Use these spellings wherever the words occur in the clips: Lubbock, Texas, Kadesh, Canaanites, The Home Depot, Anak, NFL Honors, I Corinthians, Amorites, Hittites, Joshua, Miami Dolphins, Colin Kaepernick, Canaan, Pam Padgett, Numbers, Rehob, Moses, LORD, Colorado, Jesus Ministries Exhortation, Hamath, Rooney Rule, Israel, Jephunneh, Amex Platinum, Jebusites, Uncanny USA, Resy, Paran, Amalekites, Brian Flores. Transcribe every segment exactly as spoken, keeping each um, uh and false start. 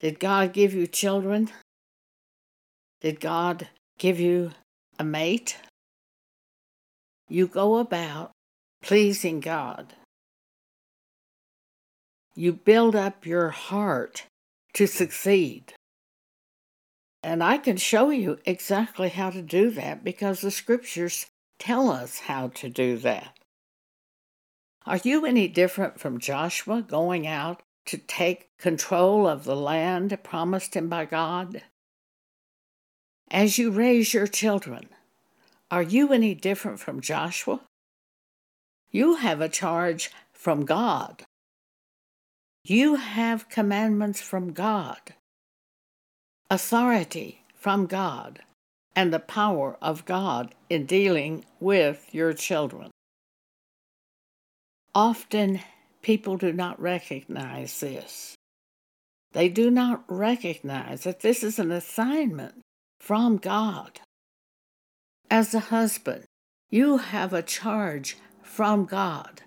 Did God give you children? Did God give you a mate? You go about pleasing God. You build up your heart to succeed. And I can show you exactly how to do that because the scriptures tell us how to do that. Are you any different from Joshua going out to take control of the land promised him by God? As you raise your children, are you any different from Joshua? You have a charge from God. You have commandments from God, authority from God, and the power of God in dealing with your children. Often, people do not recognize this. They do not recognize that this is an assignment from God. As a husband, you have a charge from God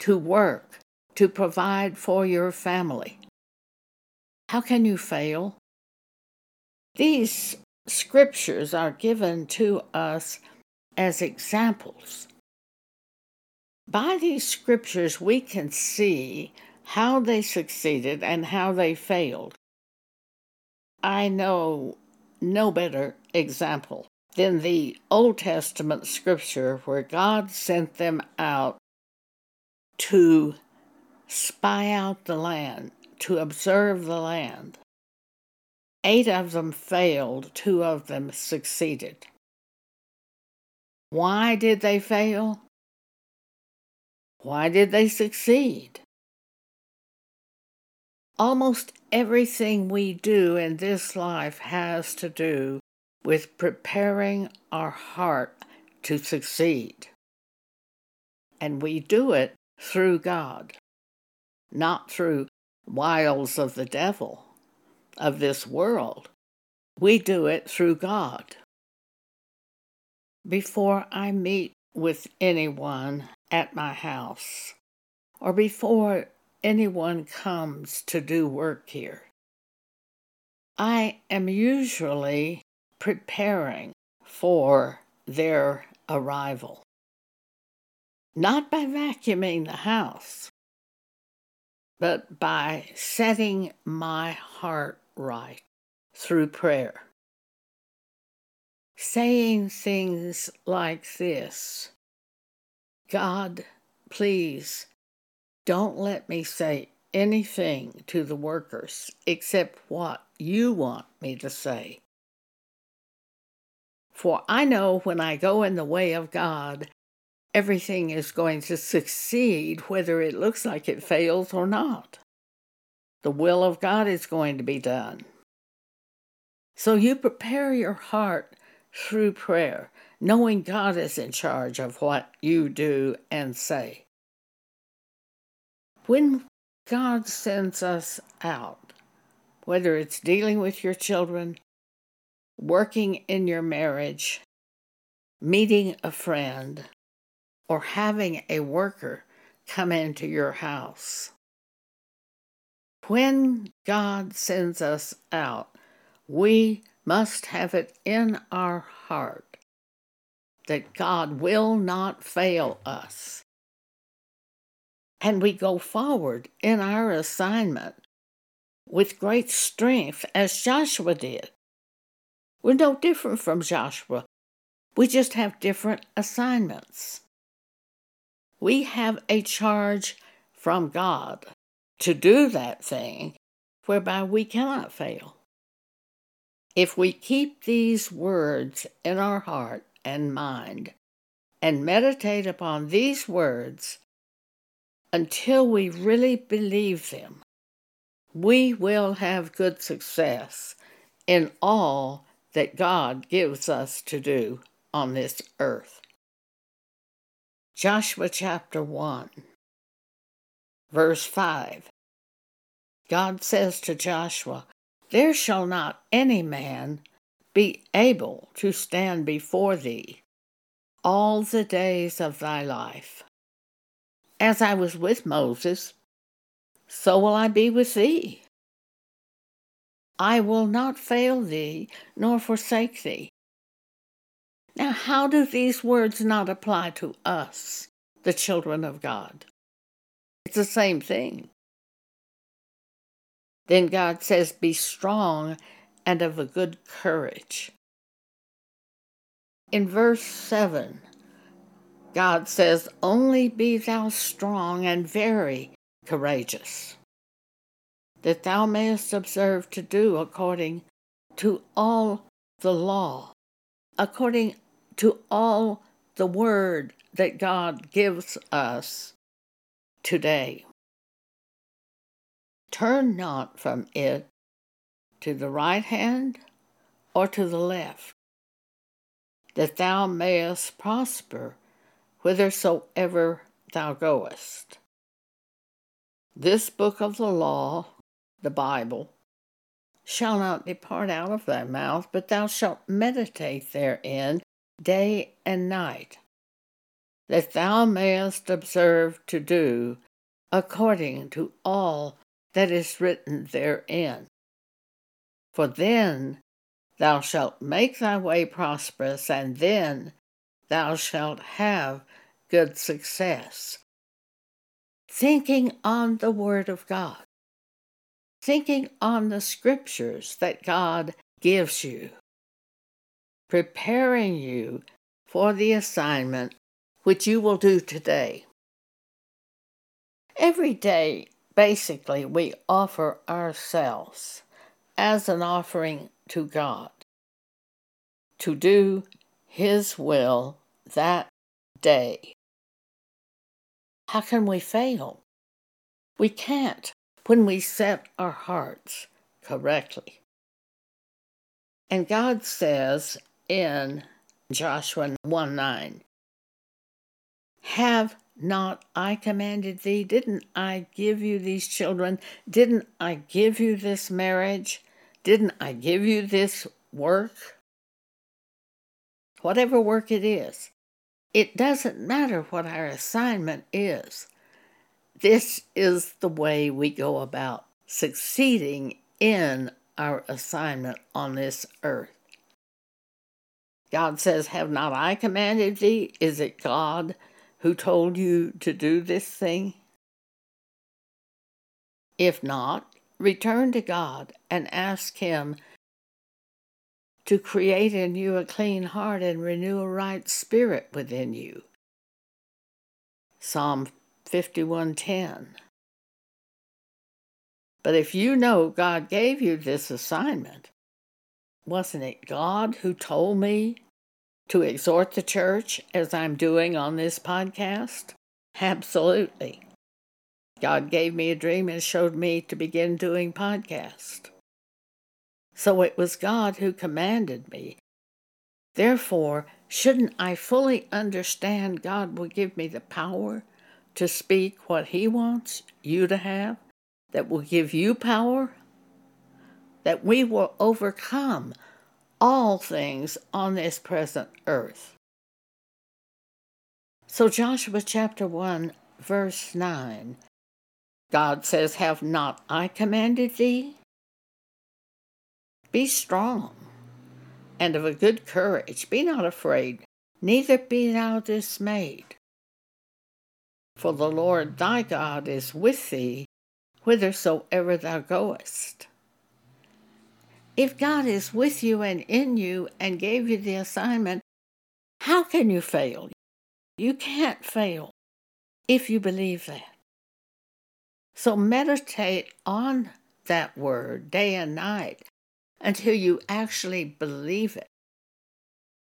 to work, to provide for your family. How can you fail? These scriptures are given to us as examples. By these scriptures, we can see how they succeeded and how they failed. I know no better example than the Old Testament scripture where God sent them out to spy out the land, to observe the land. Eight of them failed, two of them succeeded. Why did they fail? Why did they succeed? Almost everything we do in this life has to do with preparing our heart to succeed. And we do it through God, not through wiles of the devil, of this world. We do it through God. Before I meet with anyone at my house, or before anyone comes to do work here, I am usually preparing for their arrival. Not by vacuuming the house, but by setting my heart right through prayer. Saying things like this: God, please don't let me say anything to the workers except what you want me to say. For I know when I go in the way of God, everything is going to succeed whether it looks like it fails or not. The will of God is going to be done. So you prepare your heart through prayer, knowing God is in charge of what you do and say. When God sends us out, whether it's dealing with your children, working in your marriage, meeting a friend, or having a worker come into your house, when God sends us out, we must have it in our heart that God will not fail us. And we go forward in our assignment with great strength, as Joshua did. We're no different from Joshua. We just have different assignments. We have a charge from God to do that thing whereby we cannot fail. If we keep these words in our heart and mind, and meditate upon these words until we really believe them, we will have good success in all that God gives us to do on this earth. Joshua chapter one, verse five. God says to Joshua, "There shall not any man be able to stand before thee all the days of thy life. As I was with Moses, so will I be with thee. I will not fail thee, nor forsake thee. Now, how do these words not apply to us, the children of God? It's the same thing. Then God says, be strong and of a good courage. In verse seven, God says, only be thou strong and very courageous, that thou mayest observe to do according to all the law, according to all the word that God gives us today. Turn not from it to the right hand or to the left, that thou mayest prosper whithersoever thou goest. This book of the law, the Bible, shall not depart out of thy mouth, but thou shalt meditate therein day and night, that thou mayest observe to do according to all that is written therein. For then thou shalt make thy way prosperous, and then thou shalt have good success. Thinking on the Word of God. Thinking on the Scriptures that God gives you. Preparing you for the assignment which you will do today. Every day, basically, we offer ourselves as an offering to God to do His will that day. How can we fail? We can't when we set our hearts correctly. And God says in Joshua one nine, have not I commanded thee? Didn't I give you these children? Didn't I give you this marriage? Didn't I give you this work? Whatever work it is, it doesn't matter what our assignment is. This is the way we go about succeeding in our assignment on this earth. God says, have not I commanded thee? Is it God who told you to do this thing? If not, return to God and ask Him to create in you a clean heart and renew a right spirit within you. Psalm fifty-one ten. But if you know God gave you this assignment, wasn't it God who told me to exhort the church as I'm doing on this podcast? Absolutely. God gave me a dream and showed me to begin doing podcasts. So it was God who commanded me. Therefore, shouldn't I fully understand God will give me the power to speak what He wants you to have, that will give you power, that we will overcome all things on this present earth? So Joshua chapter one, verse nine, God says, have not I commanded thee? Be strong and of a good courage. Be not afraid, neither be thou dismayed. For the Lord thy God is with thee whithersoever thou goest. If God is with you and in you and gave you the assignment, how can you fail? You can't fail if you believe that. So meditate on that word day and night, until you actually believe it.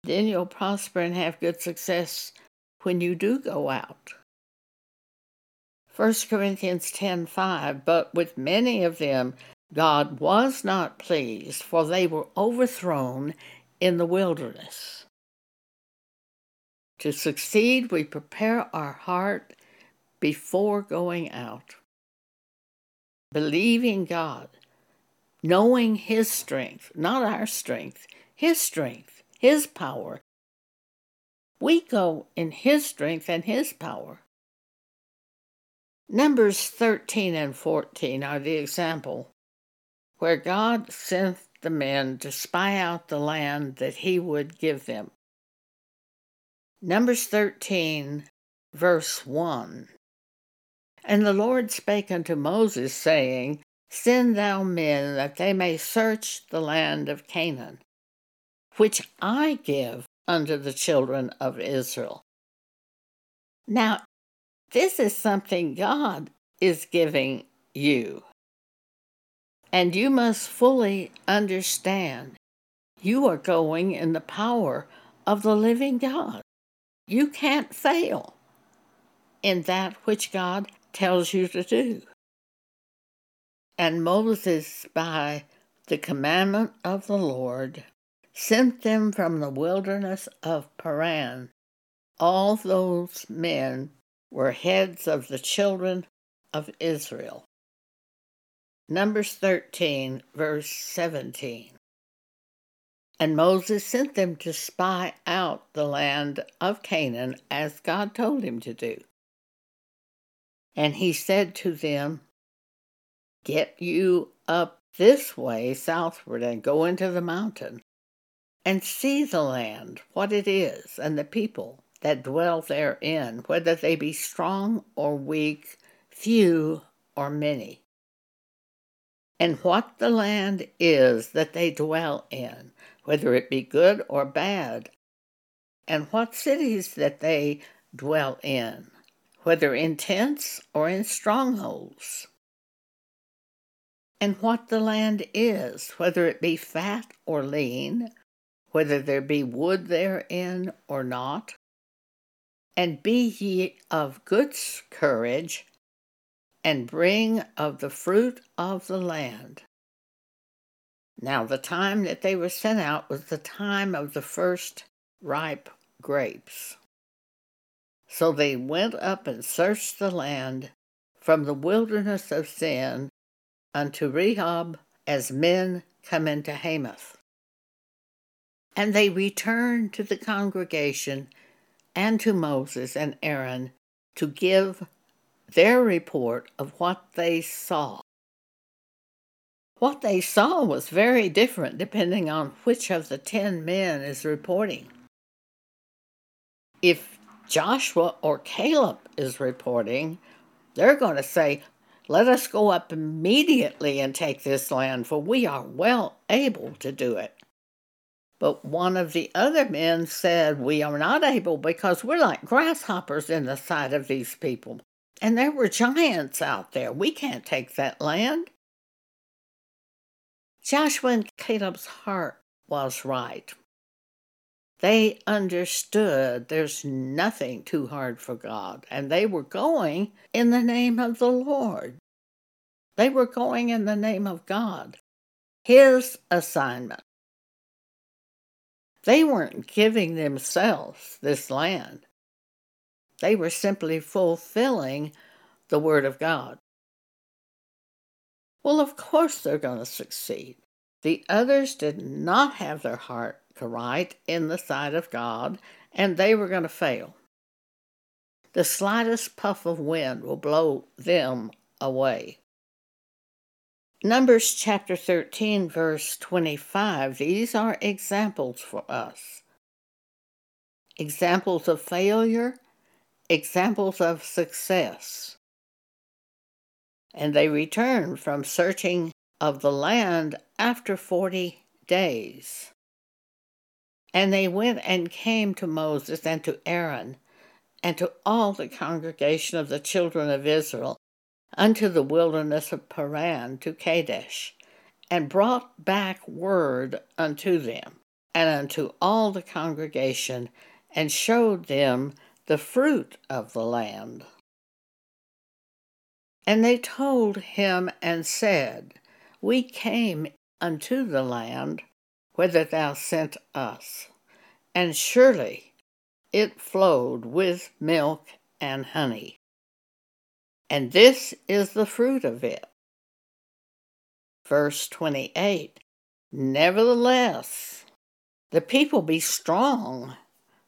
Then you'll prosper and have good success when you do go out. First Corinthians ten five, but with many of them God was not pleased, for they were overthrown in the wilderness. To succeed, we prepare our heart before going out, believing God, knowing His strength, not our strength, His strength, His power. We go in His strength and His power. Numbers thirteen and fourteen are the example where God sent the men to spy out the land that he would give them. Numbers thirteen, verse one. And the Lord spake unto Moses, saying, Send thou men, that they may search the land of Canaan, which I give unto the children of Israel. Now, this is something God is giving you, and you must fully understand you are going in the power of the living God. You can't fail in that which God tells you to do. And Moses, by the commandment of the Lord, sent them from the wilderness of Paran. All those men were heads of the children of Israel. Numbers thirteen, verse seventeen. And Moses sent them to spy out the land of Canaan, as God told him to do. And he said to them, Get you up this way southward, and go into the mountain, and see the land, what it is, and the people that dwell therein, whether they be strong or weak, few or many, and what the land is that they dwell in, whether it be good or bad, and what cities that they dwell in, whether in tents or in strongholds, and what the land is, whether it be fat or lean, whether there be wood therein or not. And be ye of good courage, and bring of the fruit of the land. Now the time that they were sent out was the time of the first ripe grapes. So they went up and searched the land from the wilderness of Sin unto Rehob, as men come into Hamath. And they returned to the congregation and to Moses and Aaron to give their report of what they saw. What they saw was very different depending on which of the ten men is reporting. If Joshua or Caleb is reporting, they're going to say, Let us go up immediately and take this land, for we are well able to do it. But one of the other men said, We are not able, because we're like grasshoppers in the sight of these people. And there were giants out there. We can't take that land. Joshua and Caleb's heart was right. They understood there's nothing too hard for God, and they were going in the name of the Lord. They were going in the name of God, His assignment. They weren't giving themselves this land. They were simply fulfilling the Word of God. Well, of course they're going to succeed. The others did not have their heart right in the sight of God, and they were going to fail. The slightest puff of wind will blow them away. Numbers chapter thirteen, verse twenty-five, these are examples for us. Examples of failure, examples of success. And they returned from searching of the land after forty days. And they went and came to Moses and to Aaron and to all the congregation of the children of Israel unto the wilderness of Paran to Kadesh, and brought back word unto them and unto all the congregation, and showed them the fruit of the land. And they told him and said, We came unto the land whither thou sent us, and surely it flowed with milk and honey. And this is the fruit of it. Verse twenty-eight, Nevertheless, the people be strong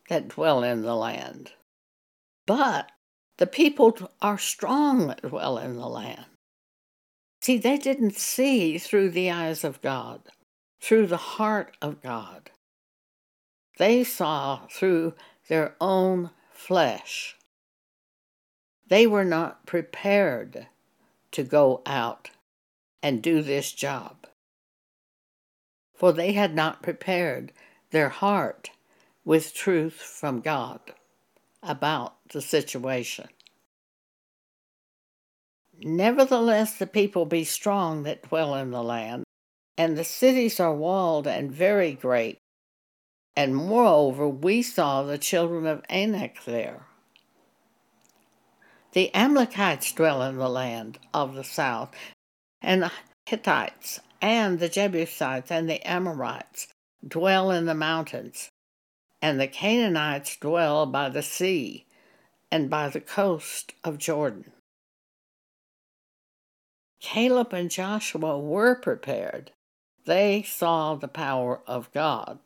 that dwell in the land. But the people are strong that dwell in the land. See, they didn't see through the eyes of God, through the heart of God. They saw through their own flesh. They were not prepared to go out and do this job, for they had not prepared their heart with truth from God about the situation. Nevertheless, the people be strong that dwell in the land, and the cities are walled and very great. And moreover, we saw the children of Anak there. The Amalekites dwell in the land of the south, and the Hittites, and the Jebusites, and the Amorites dwell in the mountains, and the Canaanites dwell by the sea, and by the coast of Jordan. Caleb and Joshua were prepared. They saw the power of God.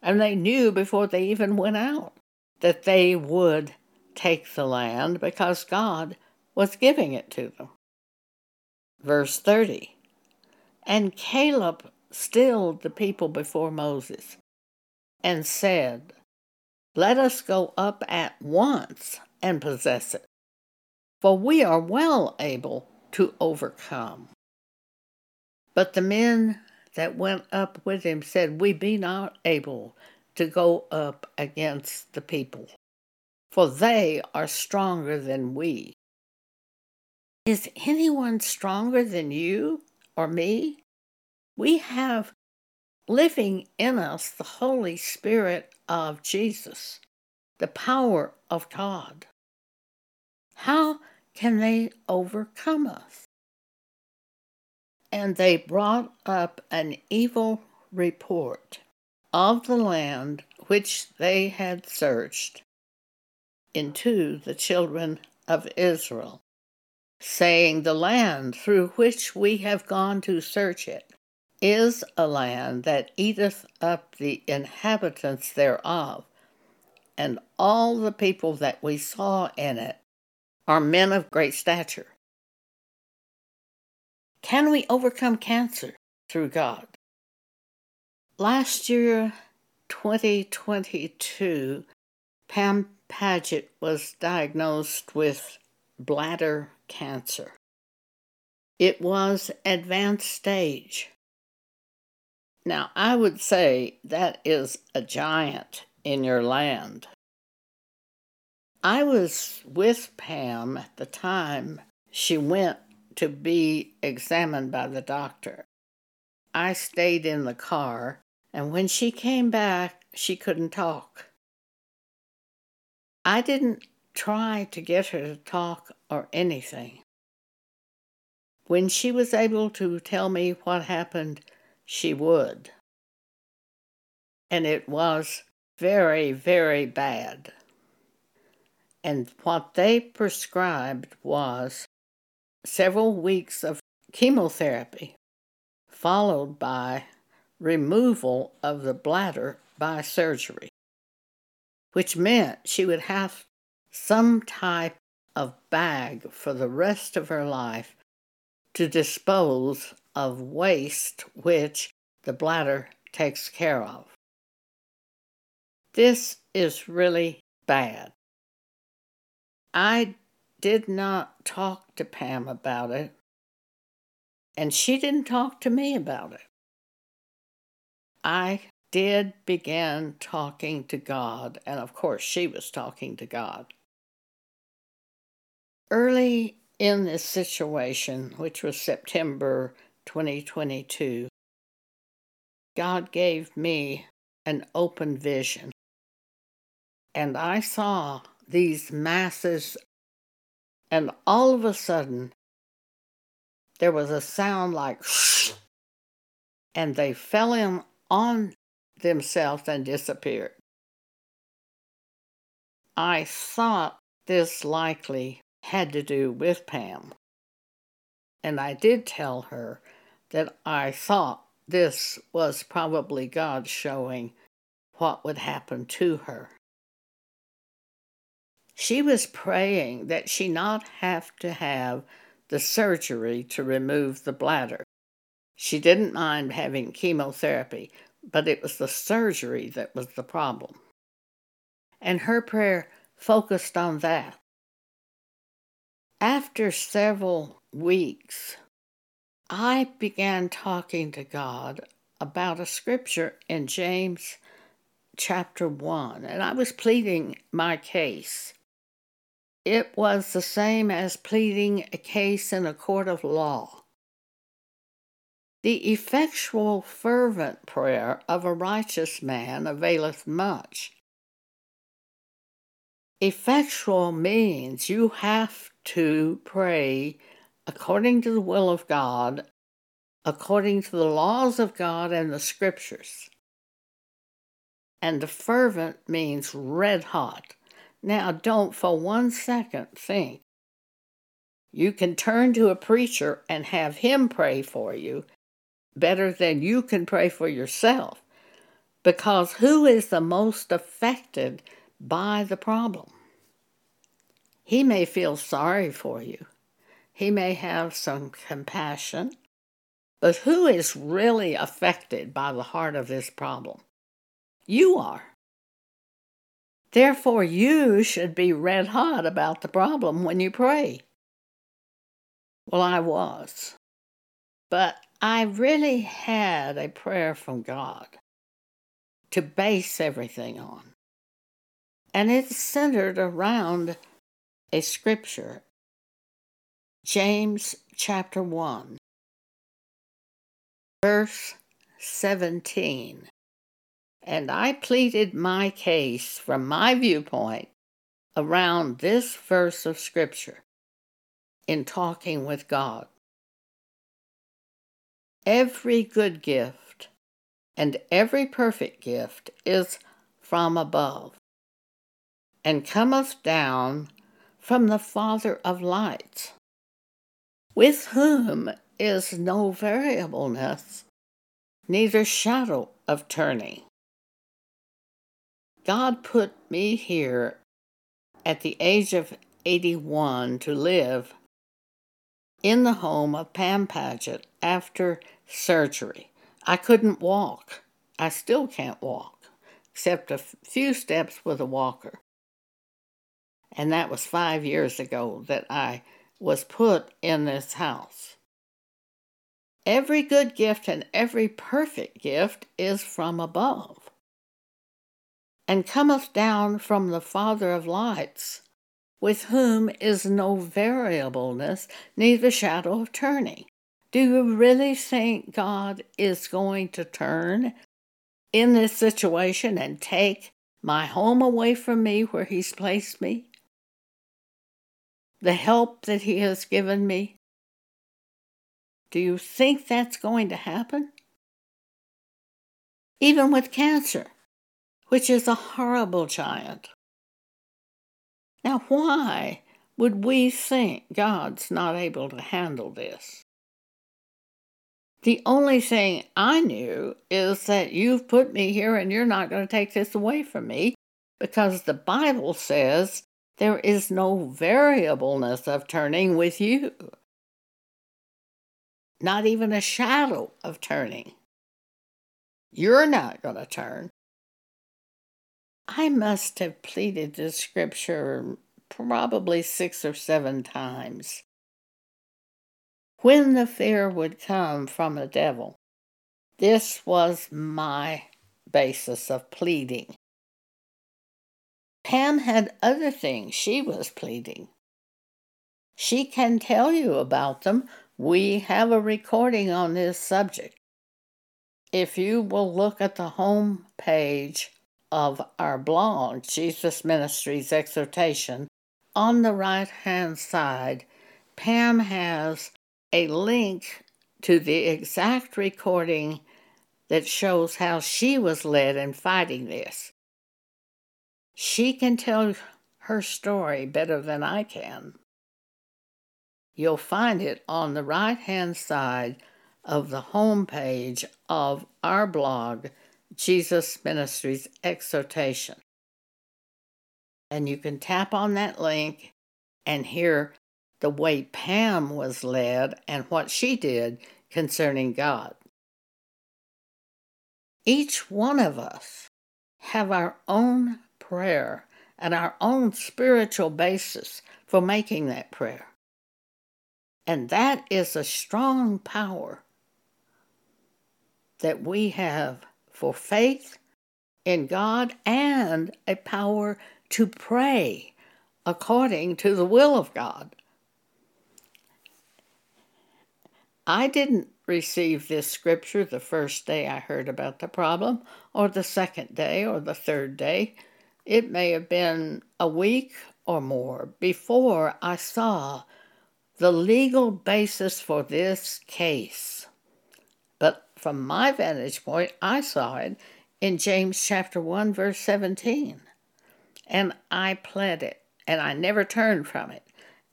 And they knew before they even went out that they would take the land because God was giving it to them. Verse thirty, and Caleb stilled the people before Moses and said, let us go up at once and possess it, for we are well able to overcome. But the men that went up with him said, we be not able to go up against the people, for they are stronger than we. Is anyone stronger than you or me? We have living in us the Holy Spirit of Jesus, the power of God. How can they overcome us? And they brought up an evil report of the land which they had searched into the children of Israel, saying, the land through which we have gone to search it is a land that eateth up the inhabitants thereof, and all the people that we saw in it are men of great stature. Can we overcome cancer through God? Last year, twenty twenty-two, Pam Padgett was diagnosed with bladder cancer. It was advanced stage. Now, I would say that is a giant in your land. I was with Pam at the time she went to be examined by the doctor. I stayed in the car, and when she came back, she couldn't talk. I didn't try to get her to talk or anything. When she was able to tell me what happened, she would. And it was very, very bad. And what they prescribed was several weeks of chemotherapy, followed by removal of the bladder by surgery, which meant she would have some type of bag for the rest of her life to dispose of waste which the bladder takes care of. This is really bad. I did not talk to Pam about it, and she didn't talk to me about it. I did begin talking to God, and of course she was talking to God. Early in this situation, which was September twenty twenty-two, God gave me an open vision, and I saw these masses, and all of a sudden there was a sound like shh, and they fell in on themselves and disappeared. I thought this likely had to do with Pam, and I did tell her that I thought this was probably God showing what would happen to her. She was praying that she not have to have the surgery to remove the bladder. She didn't mind having chemotherapy, but it was the surgery that was the problem. And her prayer focused on that. After several weeks, I began talking to God about a scripture in James chapter one, and I was pleading my case. It was the same as pleading a case in a court of law. The effectual fervent prayer of a righteous man availeth much. Effectual means you have to pray according to the will of God, according to the laws of God and the scriptures. And the fervent means red hot. Now, don't for one second think you can turn to a preacher and have him pray for you better than you can pray for yourself, because who is the most affected by the problem? He may feel sorry for you. He may have some compassion. But who is really affected by the heart of this problem? You are. Therefore, you should be red hot about the problem when you pray. Well, I was. But I really had a prayer from God to base everything on. And it's centered around a scripture, James chapter one, verse seventeen. And I pleaded my case from my viewpoint around this verse of Scripture in talking with God. Every good gift and every perfect gift is from above, and cometh down from the Father of lights, with whom is no variableness, neither shadow of turning. God put me here at the age of eighty-one to live in the home of Pam Padgett after surgery. I couldn't walk. I still can't walk, except a few steps with a walker. And that was five years ago that I was put in this house. Every good gift and every perfect gift is from above, and cometh down from the Father of lights, with whom is no variableness, neither shadow of turning. Do you really think God is going to turn in this situation and take my home away from me where He's placed me? The help that He has given me? Do you think that's going to happen? Even with cancer, which is a horrible giant. Now, why would we think God's not able to handle this? The only thing I knew is that you've put me here and you're not going to take this away from me, because the Bible says there is no variableness of turning with you, not even a shadow of turning. You're not going to turn. I must have pleaded this scripture probably six or seven times. When the fear would come from the devil, this was my basis of pleading. Pam had other things she was pleading. She can tell you about them. We have a recording on this subject. If you will look at the home page of our blog, Jesus Ministries Exhortation, on the right-hand side, Pam has a link to the exact recording that shows how she was led in fighting this. She can tell her story better than I can. You'll find it on the right-hand side of the homepage of our blog, Jesus Ministries Exhortation. And you can tap on that link and hear the way Pam was led and what she did concerning God. Each one of us have our own prayer and our own spiritual basis for making that prayer. And that is a strong power that we have for faith in God and a power to pray according to the will of God. I didn't receive this scripture the first day I heard about the problem, or the second day, or the third day. It may have been a week or more before I saw the legal basis for this case. But from my vantage point, I saw it in James chapter one, verse seventeen. And I pled it, and I never turned from it.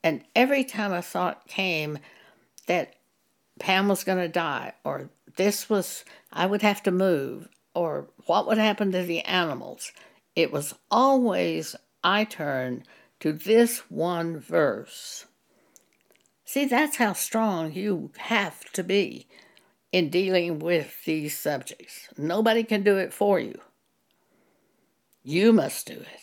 And every time a thought came that Pam was going to die, or this was, I would have to move, or what would happen to the animals, it was always I turned to this one verse. See, that's how strong you have to be in dealing with these subjects. Nobody can do it for you. You must do it.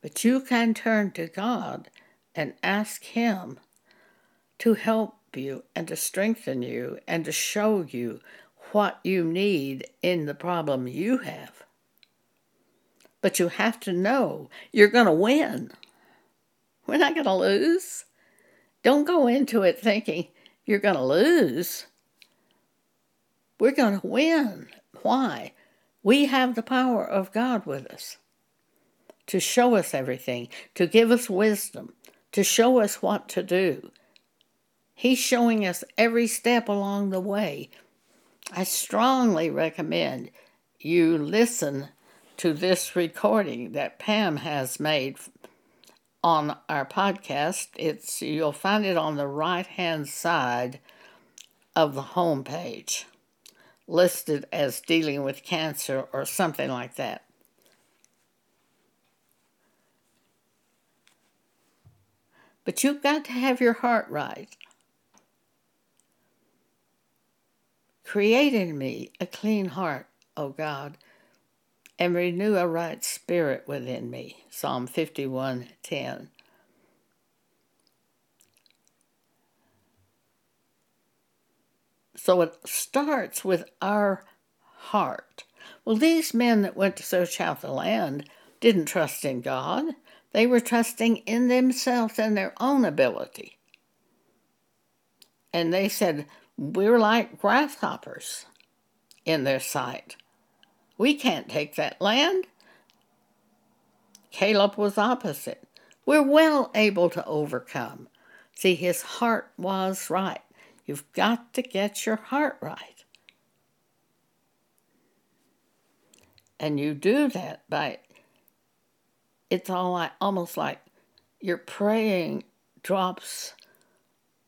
But you can turn to God and ask Him to help you and to strengthen you and to show you what you need in the problem you have. But you have to know you're going to win. We're not going to lose. Don't go into it thinking you're going to lose. We're going to win. Why? We have the power of God with us to show us everything, to give us wisdom, to show us what to do. He's showing us every step along the way. I strongly recommend you listen to this recording that Pam has made on our podcast. It's you'll find it on the right-hand side of the homepage, listed as dealing with cancer or something like that. But you've got to have your heart right. Create in me a clean heart, O God, and renew a right spirit within me. Psalm fifty-one ten. So it starts with our heart. Well, these men that went to search out the land didn't trust in God. They were trusting in themselves and their own ability. And they said, we're like grasshoppers in their sight. We can't take that land. Caleb was opposite. We're well able to overcome. See, his heart was right. You've got to get your heart right. And you do that by, it's all like, almost like you're praying drops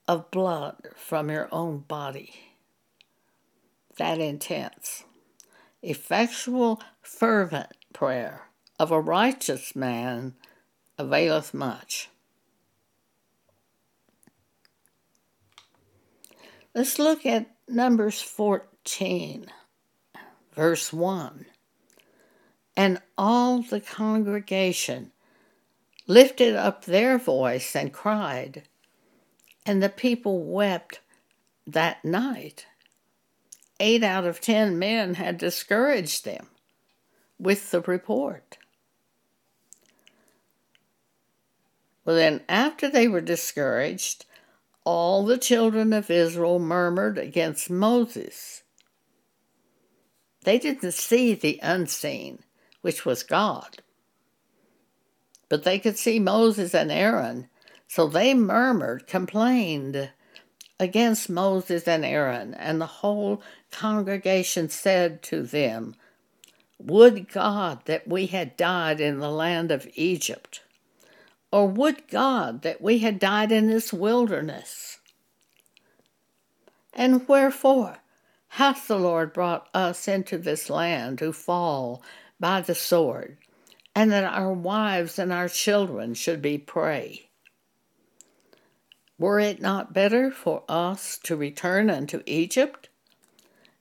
of blood from your own body. That intense. Effectual, fervent prayer of a righteous man availeth much. Let's look at Numbers fourteen, verse one. And all the congregation lifted up their voice and cried, and the people wept that night. Eight out of ten men had discouraged them with the report. Well, then after they were discouraged, all the children of Israel murmured against Moses. They didn't see the unseen, which was God. But they could see Moses and Aaron, so they murmured, complained against Moses and Aaron, and the whole congregation said to them, would God that we had died in the land of Egypt, or would God that we had died in this wilderness. And wherefore hath the Lord brought us into this land to fall by the sword, and that our wives and our children should be prey. Were it not better for us to return unto Egypt?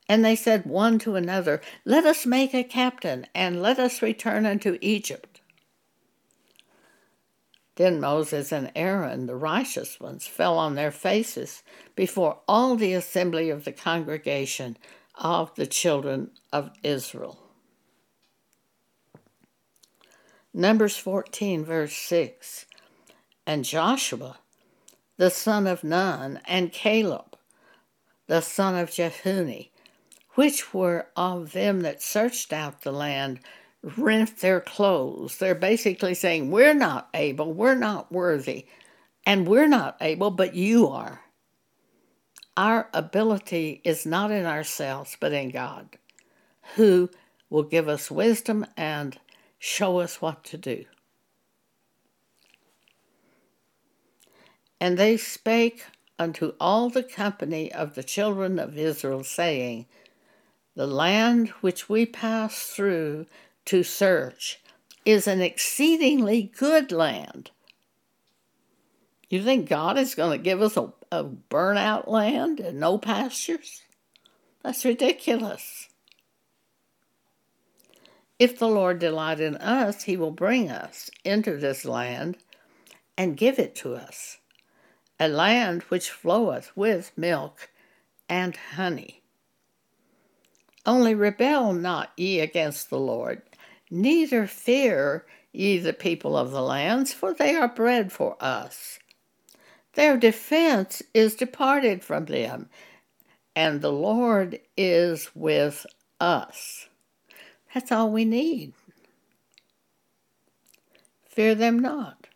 And they said one to another, Let us make a captain, and let us return unto Egypt. Then Moses and Aaron, the righteous ones, fell on their faces before all the assembly of the congregation of the children of Israel. Numbers fourteen, verse six. And Joshua, the son of Nun, and Caleb, the son of Jephunneh, which were of them that searched out the land, rent their clothes. They're basically saying, we're not able, we're not worthy, and we're not able, but you are. Our ability is not in ourselves, but in God, who will give us wisdom and show us what to do. And they spake unto all the company of the children of Israel, saying, The land which we pass through to search is an exceedingly good land. You think God is going to give us a, a burnout land and no pastures? That's ridiculous. If the Lord delight in us, he will bring us into this land and give it to us, a land which floweth with milk and honey. Only rebel not ye against the Lord, neither fear ye the people of the lands, for they are bread for us. Their defense is departed from them, and the Lord is with us. That's all we need. Fear them not.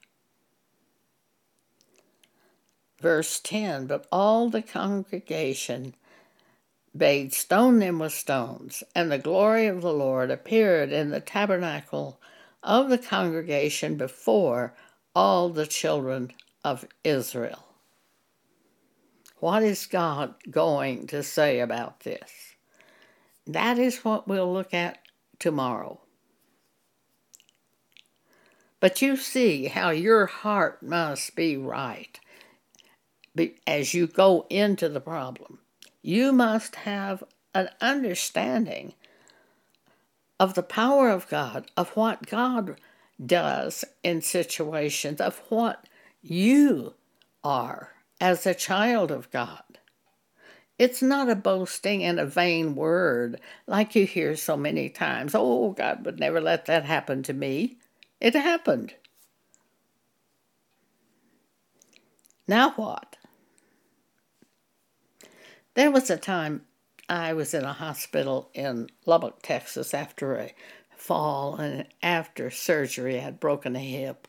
Verse ten, But all the congregation bade stone them with stones, and the glory of the Lord appeared in the tabernacle of the congregation before all the children of Israel. What is God going to say about this? That is what we'll look at tomorrow. But you see how your heart must be right as you go into the problem. You must have an understanding of the power of God, of what God does in situations, of what you are as a child of God. It's not a boasting and a vain word like you hear so many times. Oh, God would never let that happen to me. It happened. Now what? There was a time I was in a hospital in Lubbock, Texas, after a fall and after surgery. I had broken a hip.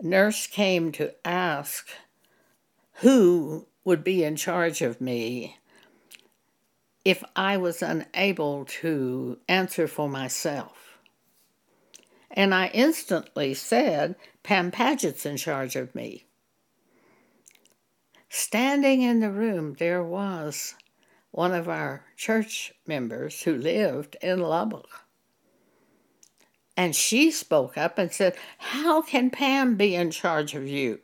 A nurse came to ask who would be in charge of me if I was unable to answer for myself. And I instantly said, Pam Padgett's in charge of me. Standing in the room, there was one of our church members who lived in Lubbock. And she spoke up and said, How can Pam be in charge of you?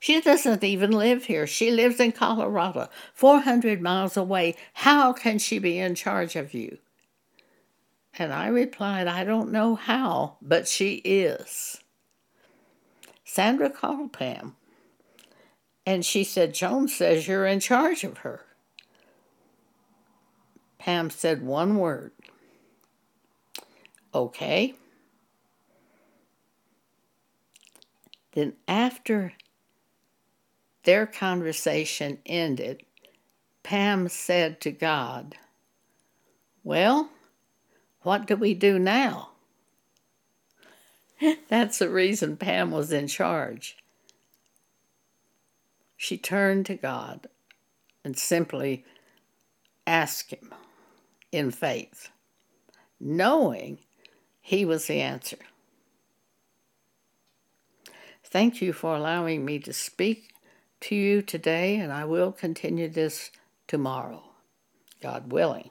She doesn't even live here. She lives in Colorado, four hundred miles away. How can she be in charge of you? And I replied, I don't know how, but she is. Sandra called Pam, and she said, Joan says you're in charge of her. Pam said one word. Okay. Then after their conversation ended, Pam said to God, Well, what do we do now? That's the reason Pam was in charge. She turned to God and simply asked him in faith, knowing he was the answer. Thank you for allowing me to speak to you today, and I will continue this tomorrow, God willing.